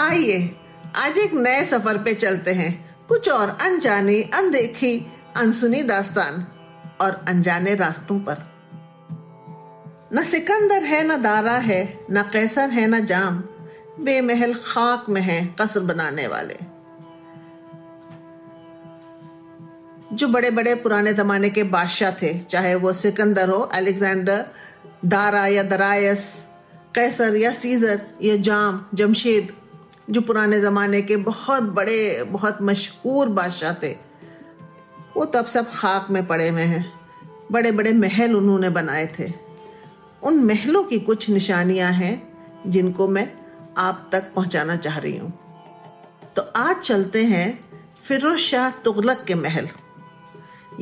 आइए आज एक नए सफर पे चलते हैं, कुछ और अनजानी, अनदेखी, अनसुनी दास्तान और अनजाने रास्तों पर। न सिकंदर है, न दारा है, न कैसर है, न जाम, बेमहल खाक में है कसर बनाने वाले। जो बड़े बड़े पुराने जमाने के बादशाह थे, चाहे वो सिकंदर हो, अलेक्जेंडर, दारा या दरायस, कैसर या सीजर या जाम, जमशेद, जो पुराने ज़माने के बहुत बड़े, बहुत मशहूर बादशाह थे, वो तब सब खाक में पड़े हुए हैं। बड़े बड़े महल उन्होंने बनाए थे। उन महलों की कुछ निशानियां हैं जिनको मैं आप तक पहुंचाना चाह रही हूं। तो आज चलते हैं फिरोज शाह तुगलक के महल,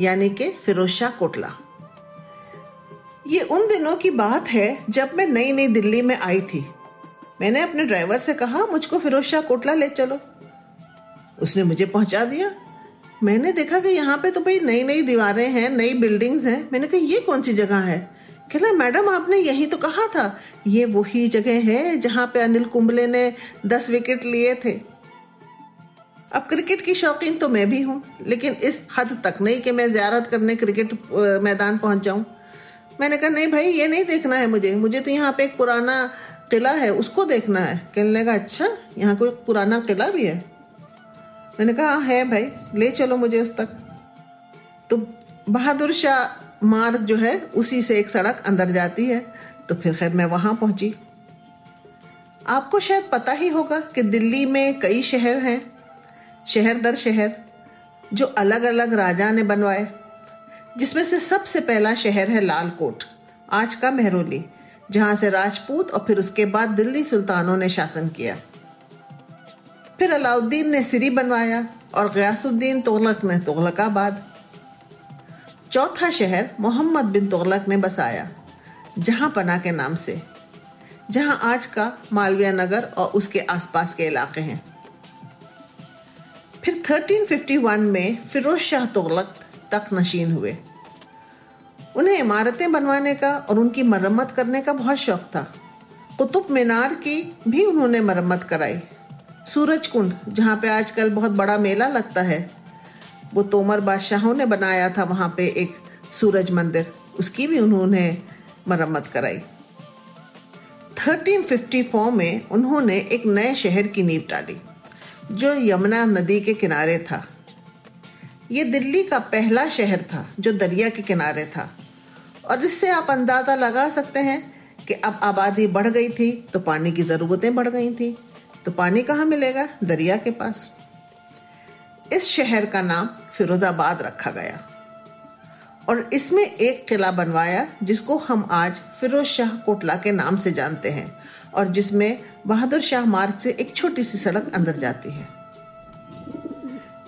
यानी कि फिरोज शाह कोटला। ये उन दिनों की बात है जब मैं नई नई दिल्ली में आई थी। मैंने अपने ड्राइवर से कहा, मुझको फिरोज शाह कोटला ले चलो। उसने मुझे पहुंचा दिया। मैंने देखा कि यहाँ पे तो भाई नई नई दीवारें हैं, नई बिल्डिंग्स हैं। मैंने कहा ये कौन सी जगह है? कहला मैडम आपने यही तो कहा था, ये वही जगह है जहाँ पे अनिल कुंबले ने 10 विकेट लिए थे। अब क्रिकेट की शौकीन तो मैं भी हूँ, लेकिन इस हद तक नहीं कि मैं ज़ियारत करने क्रिकेट मैदान पहुँच जाऊँ। मैंने कहा नहीं भाई, ये नहीं देखना है मुझे, मुझे तो यहाँ पे एक पुराना किला है उसको देखना है। कहने लगा अच्छा, यहाँ कोई पुराना किला भी है? मैंने कहा हाँ है भाई, ले चलो मुझे उस तक। तो बहादुर शाह मार्ग जो है उसी से एक सड़क अंदर जाती है। तो फिर खैर मैं वहाँ पहुँची। आपको शायद पता ही होगा कि दिल्ली में कई शहर हैं, शहर दर शहर, जो अलग अलग राजा ने बनवाए, जिसमें से सबसे पहला शहर है लाल कोट, आज का मेहरौली, जहाँ से राजपूत और फिर उसके बाद दिल्ली सुल्तानों ने शासन किया। फिर अलाउद्दीन ने सिरी बनवाया और गयासुद्दीन तुगलक ने तुगलकाबाद। चौथा शहर मोहम्मद बिन तुगलक ने बसाया जहाँपनाह के नाम से, जहाँ आज का मालविया नगर और उसके आसपास के इलाके हैं। फिर 1351 में फिरोज शाह तुगलक तक नशीन हुए। उन्हें इमारतें बनवाने का और उनकी मरम्मत करने का बहुत शौक़ था। कुतुब मीनार की भी उन्होंने मरम्मत कराई। सूरज कुंड, जहाँ पे आजकल बहुत बड़ा मेला लगता है, वो तोमर बादशाहों ने बनाया था, वहाँ पे एक सूरज मंदिर, उसकी भी उन्होंने मरम्मत कराई। 1354 में उन्होंने एक नए शहर की नींव डाली जो यमुना नदी के किनारे था। ये दिल्ली का पहला शहर था जो दरिया के किनारे था, और इससे आप अंदाज़ा लगा सकते हैं कि अब आबादी बढ़ गई थी तो पानी की ज़रूरतें बढ़ गई थी। तो पानी कहाँ मिलेगा? दरिया के पास। इस शहर का नाम फिरोजाबाद रखा गया और इसमें एक किला बनवाया जिसको हम आज फिरोज शाह कोटला के नाम से जानते हैं, और जिसमें बहादुर शाह मार्ग से एक छोटी सी सड़क अंदर जाती है।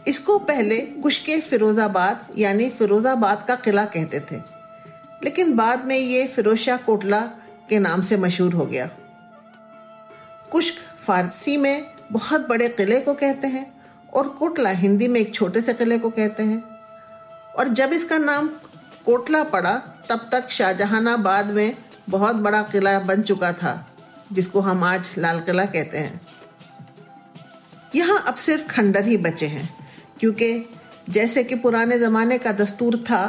इसको पहले कुश्के फिरोज़ाबाद यानी फिरोज़ाबाद का किला कहते थे, लेकिन बाद में ये फिरोज शाह कोटला के नाम से मशहूर हो गया। कुश्क फारसी में बहुत बड़े किले को कहते हैं और कोटला हिंदी में एक छोटे से किले को कहते हैं। और जब इसका नाम कोटला पड़ा तब तक शाहजहानाबाद में बहुत बड़ा किला बन चुका था जिसको हम आज लाल किला कहते हैं। यहाँ अब सिर्फ खंडर ही बचे हैं, क्योंकि जैसे कि पुराने ज़माने का दस्तूर था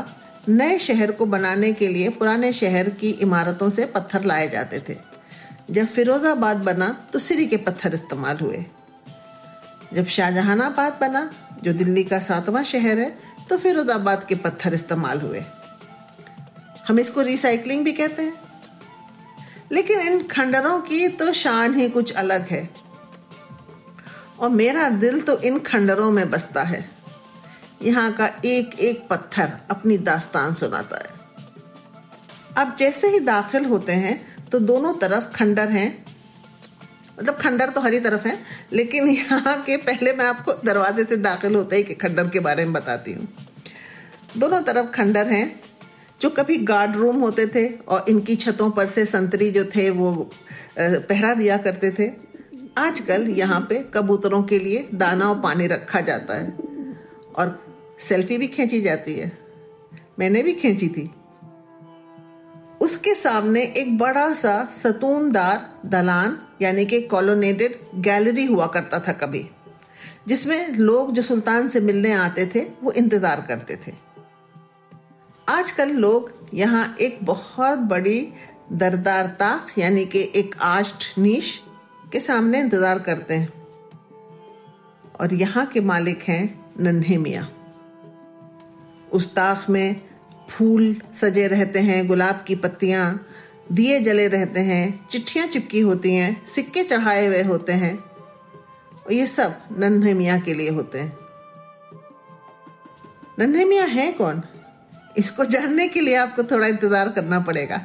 नए शहर को बनाने के लिए पुराने शहर की इमारतों से पत्थर लाए जाते थे। जब फिरोजाबाद बना तो सिरी के पत्थर इस्तेमाल हुए। जब शाहजहानाबाद बना, जो दिल्ली का 7वां शहर है, तो फिरोजाबाद के पत्थर इस्तेमाल हुए। हम इसको रिसाइकलिंग भी कहते हैं, लेकिन इन खंडरों की तो शान ही कुछ अलग है और मेरा दिल तो इन खंडरों में बसता है। यहाँ का एक एक पत्थर अपनी दास्तान सुनाता है। अब जैसे ही दाखिल होते हैं तो दोनों तरफ खंडर हैं, मतलब खंडर तो हरी तरफ हैं, लेकिन यहाँ के पहले मैं आपको दरवाजे से दाखिल होते ही खंडर के बारे में बताती हूँ। दोनों तरफ खंडर हैं जो कभी गार्ड रूम होते थे और इनकी छतों पर से संतरी जो थे वो पहरा दिया करते थे। आजकल यहाँ पे कबूतरों के लिए दाना और पानी रखा जाता है और सेल्फी भी खींची जाती है, मैंने भी खींची थी। उसके सामने एक बड़ा सा सतूनदार दलान यानी कि कॉलोनेडेड गैलरी हुआ करता था कभी, जिसमें लोग जो सुल्तान से मिलने आते थे वो इंतज़ार करते थे। आजकल लोग यहाँ एक बहुत बड़ी दरदार ताक यानी कि एक आष्ट नीश के सामने इंतज़ार करते हैं और यहाँ के मालिक हैं नन्हे मियाँ। उस ताख में फूल सजे रहते हैं, गुलाब की पत्तियाँ, दिए जले रहते हैं, चिट्ठियाँ चिपकी होती हैं, सिक्के चढ़ाए हुए होते हैं और ये सब नन्हे मियाँ के लिए होते हैं। नन्हे मियाँ हैं कौन, इसको जानने के लिए आपको थोड़ा इंतज़ार करना पड़ेगा।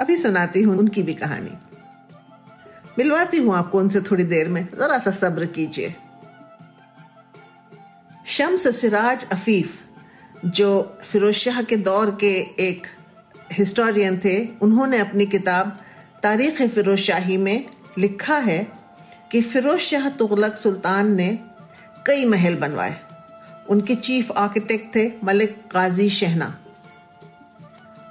अभी सुनाती हूँ उनकी भी कहानी, मिलवाती हूँ आपको उनसे थोड़ी देर में, ज़रा सा सब्र कीजिए। शम्स सिराज अफीफ जो फिरोज शाह के दौर के एक हिस्टोरियन थे, उन्होंने अपनी किताब तारीख़-ए-फ़िरोज़ शाही में लिखा है कि फ़िरोज़ शाह तुगलक सुल्तान ने कई महल बनवाए। उनके चीफ आर्किटेक्ट थे मलिक काजी शहना।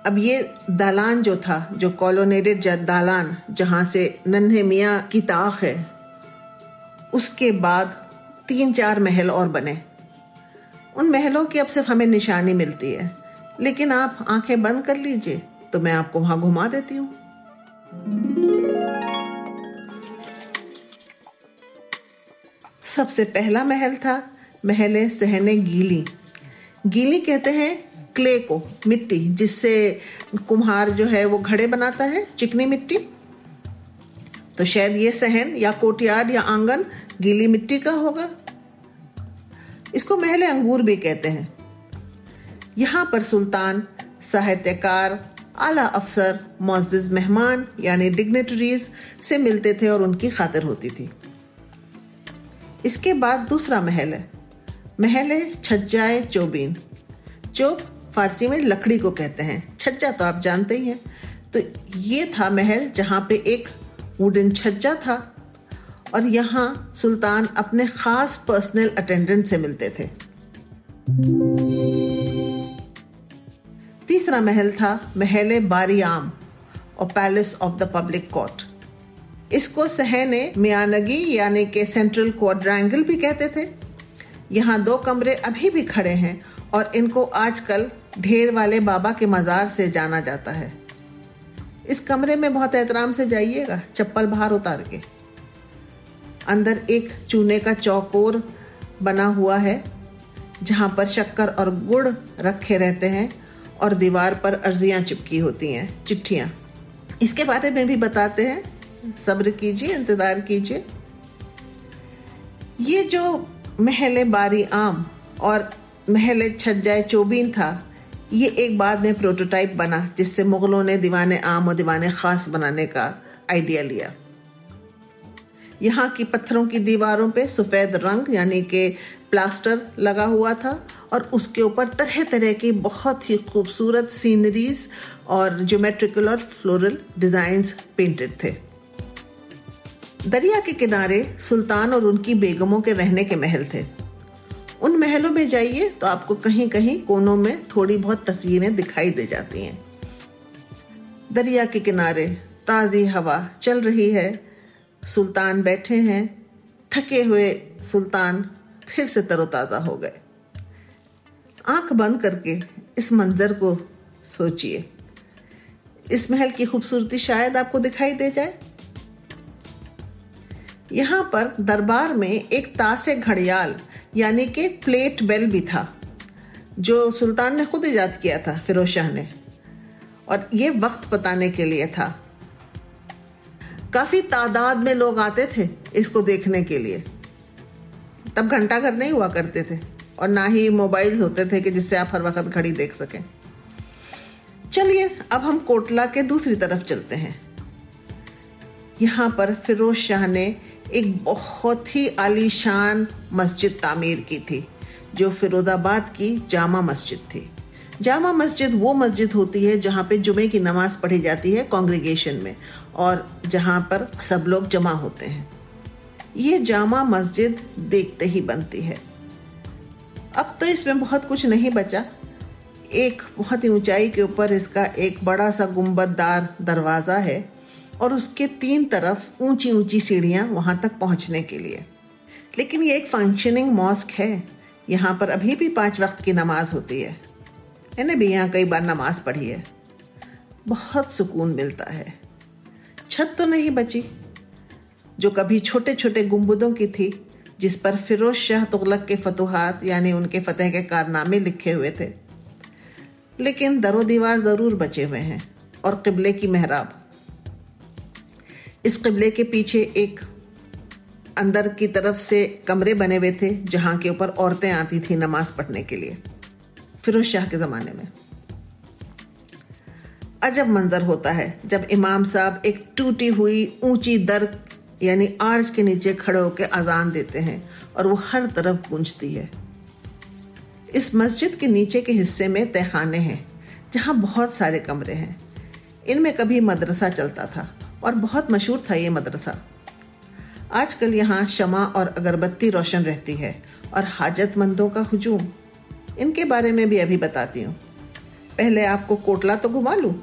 अब ये दालान जो था, जो कॉलोनेडेड दालान जहाँ से नन्हे मियाँ की ताक है, उसके बाद 3-4 महल और बने। उन महलों की अब सिर्फ हमें निशानी मिलती है, लेकिन आप आंखें बंद कर लीजिए तो मैं आपको वहां घुमा देती हूँ। सबसे पहला महल था महल-ए-सहन-ए-गीली। गीली कहते हैं क्ले को, मिट्टी जिससे कुम्हार जो है वो घड़े बनाता है, चिकनी मिट्टी। तो शायद ये सहन या कोटियार या आंगन गीली मिट्टी का होगा। इसको महले अंगूर भी कहते हैं। यहाँ पर सुल्तान, साहित्यकार, आला अफसर, मोअज़्ज़िज़ मेहमान यानी डिग्नेटरीज से मिलते थे और उनकी खातिर होती थी। इसके बाद दूसरा महल है महल-ए-छज्जा-ए-चौबीन। चौब फारसी में लकड़ी को कहते हैं, छज्जा तो आप जानते ही हैं। तो ये था महल जहाँ पे एक वुडन छज्जा था और यहाँ सुल्तान अपने ख़ास पर्सनल अटेंडेंट से मिलते थे। तीसरा महल था महल-ए-बारी-आम और palace of the public court. इसको सहन-ए-मियानगी यानी के सेंट्रल क्वाड्रेंगल भी कहते थे। यहाँ 2 कमरे अभी भी खड़े हैं और इनको आजकल ढेर वाले बाबा के मज़ार से जाना जाता है। इस कमरे में बहुत एहतराम से जाइएगा, चप्पल बाहर उतार के। अंदर एक चूने का चौकोर बना हुआ है जहाँ पर शक्कर और गुड़ रखे रहते हैं और दीवार पर अर्जियाँ चिपकी होती हैं, चिट्ठियाँ। इसके बारे में भी बताते हैं, सब्र कीजिए, इंतज़ार कीजिए। ये जो महल-ए-बारी-आम और महल-ए-छज्जा-ए-चौबीन था, ये एक बाद में प्रोटोटाइप बना जिससे मुग़लों ने दीवान-ए-आम और दीवान-ए-खास बनाने का आइडिया लिया। यहाँ की पत्थरों की दीवारों पे सफ़ेद रंग यानी कि प्लास्टर लगा हुआ था और उसके ऊपर तरह तरह की बहुत ही खूबसूरत सीनरीज और ज्योमेट्रिकल और फ्लोरल डिज़ाइंस पेंटेड थे। दरिया के किनारे सुल्तान और उनकी बेगमों के रहने के महल थे। उन महलों में जाइए तो आपको कहीं कहीं कोनों में थोड़ी बहुत तस्वीरें दिखाई दे जाती हैं। दरिया के किनारे ताज़ी हवा चल रही है, सुल्तान बैठे हैं, थके हुए सुल्तान फिर से तरोताज़ा हो गए। आंख बंद करके इस मंज़र को सोचिए। इस महल की खूबसूरती शायद आपको दिखाई दे जाए। यहाँ पर दरबार में एक तासे घड़ियाल यानी कि प्लेट बेल भी था, जो सुल्तान ने खुद ईजाद किया था फिरोज शाह ने, और ये वक्त बताने के लिए था। काफ़ी तादाद में लोग आते थे इसको देखने के लिए। तब घंटा घर नहीं हुआ करते थे और ना ही मोबाइल होते थे कि जिससे आप हर वक्त घड़ी देख सकें। चलिए अब हम कोटला के दूसरी तरफ चलते हैं। यहाँ पर फिरोज शाह ने एक बहुत ही आलीशान मस्जिद तामीर की थी, जो फिरोजाबाद की जामा मस्जिद थी। जामा मस्जिद वो मस्जिद होती है जहाँ पे जुमे की नमाज पढ़ी जाती है कांग्रेगेशन में, और जहाँ पर सब लोग जमा होते हैं। ये जामा मस्जिद देखते ही बनती है। अब तो इसमें बहुत कुछ नहीं बचा। एक बहुत ही ऊंचाई के ऊपर इसका एक बड़ा सा गुंबददार दरवाज़ा है और उसके तीन तरफ ऊंची ऊंची सीढ़ियाँ वहाँ तक पहुँचने के लिए। लेकिन ये एक फंक्शनिंग मॉस्क है। यहाँ पर अभी भी 5 वक्त की नमाज होती है। मैंने भी यहाँ कई बार नमाज पढ़ी है। बहुत सुकून मिलता है। छत तो नहीं बची जो कभी छोटे छोटे गुंबदों की थी, जिस पर फिरोज शाह तुगलक के फतुहात यानी उनके फतेह के कारनामे लिखे हुए थे। लेकिन दरो दीवार ज़रूर बचे हुए हैं और क़िबले की मेहराब। इस क़िबले के पीछे एक अंदर की तरफ से कमरे बने हुए थे जहाँ के ऊपर औरतें आती थी नमाज पढ़ने के लिए फिरोज शाह के ज़माने में। अजब मंजर होता है जब इमाम साहब एक टूटी हुई ऊंची दर यानी आर्च के नीचे खड़े होकर अजान देते हैं और वो हर तरफ गूंजती है। इस मस्जिद के नीचे के हिस्से में तहखाने हैं जहाँ बहुत सारे कमरे हैं। इनमें कभी मदरसा चलता था और बहुत मशहूर था ये मदरसा। आजकल यहाँ शमा और अगरबत्ती रोशन रहती है और हाजतमंदों का हुजूम। इनके बारे में भी अभी बताती हूँ। पहले आपको कोटला तो घुमा लूँ।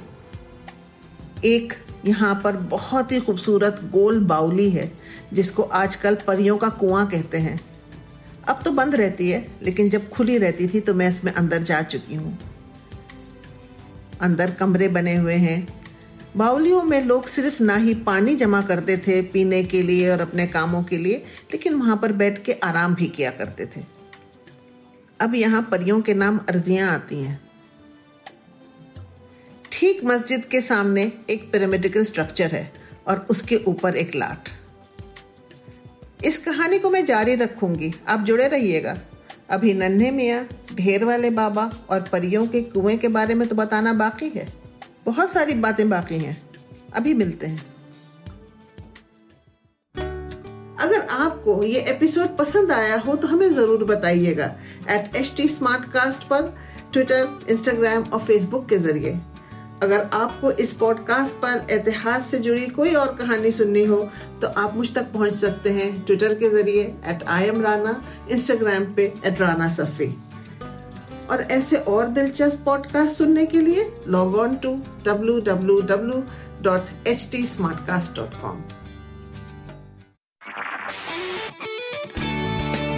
एक यहाँ पर बहुत ही खूबसूरत गोल बाउली है जिसको आजकल परियों का कुआं कहते हैं। अब तो बंद रहती है, लेकिन जब खुली रहती थी तो मैं इसमें अंदर जा चुकी हूँ। अंदर कमरे बने हुए हैं। बाउलियों में लोग सिर्फ ना ही पानी जमा करते थे पीने के लिए और अपने कामों के लिए, लेकिन वहाँ पर बैठ के आराम भी किया करते थे। अब यहाँ परियों के नाम अर्जियाँ आती हैं। ठीक मस्जिद के सामने एक पिरामिडिकल स्ट्रक्चर है और उसके ऊपर एक लाट। इस कहानी को मैं जारी रखूंगी, आप जुड़े रहिएगा। अभी नन्हे मियाँ, ढेर वाले बाबा और परियों के कुएं के बारे में तो बताना बाकी है। बहुत सारी बातें बाकी हैं। अभी मिलते हैं। अगर आपको ये एपिसोड पसंद आया हो तो हमें ज़रूर बताइएगा @HT SmartCast पर ट्विटर, इंस्टाग्राम और फेसबुक के ज़रिए। अगर आपको इस पॉडकास्ट पर इतिहास से जुड़ी कोई और कहानी सुननी हो तो आप मुझ तक पहुंच सकते हैं ट्विटर के ज़रिए @IamRana, इंस्टाग्राम पे @Rana Safvi। और ऐसे और दिलचस्प पॉडकास्ट सुनने के लिए लॉग ऑन टू www.htsmartcast.com।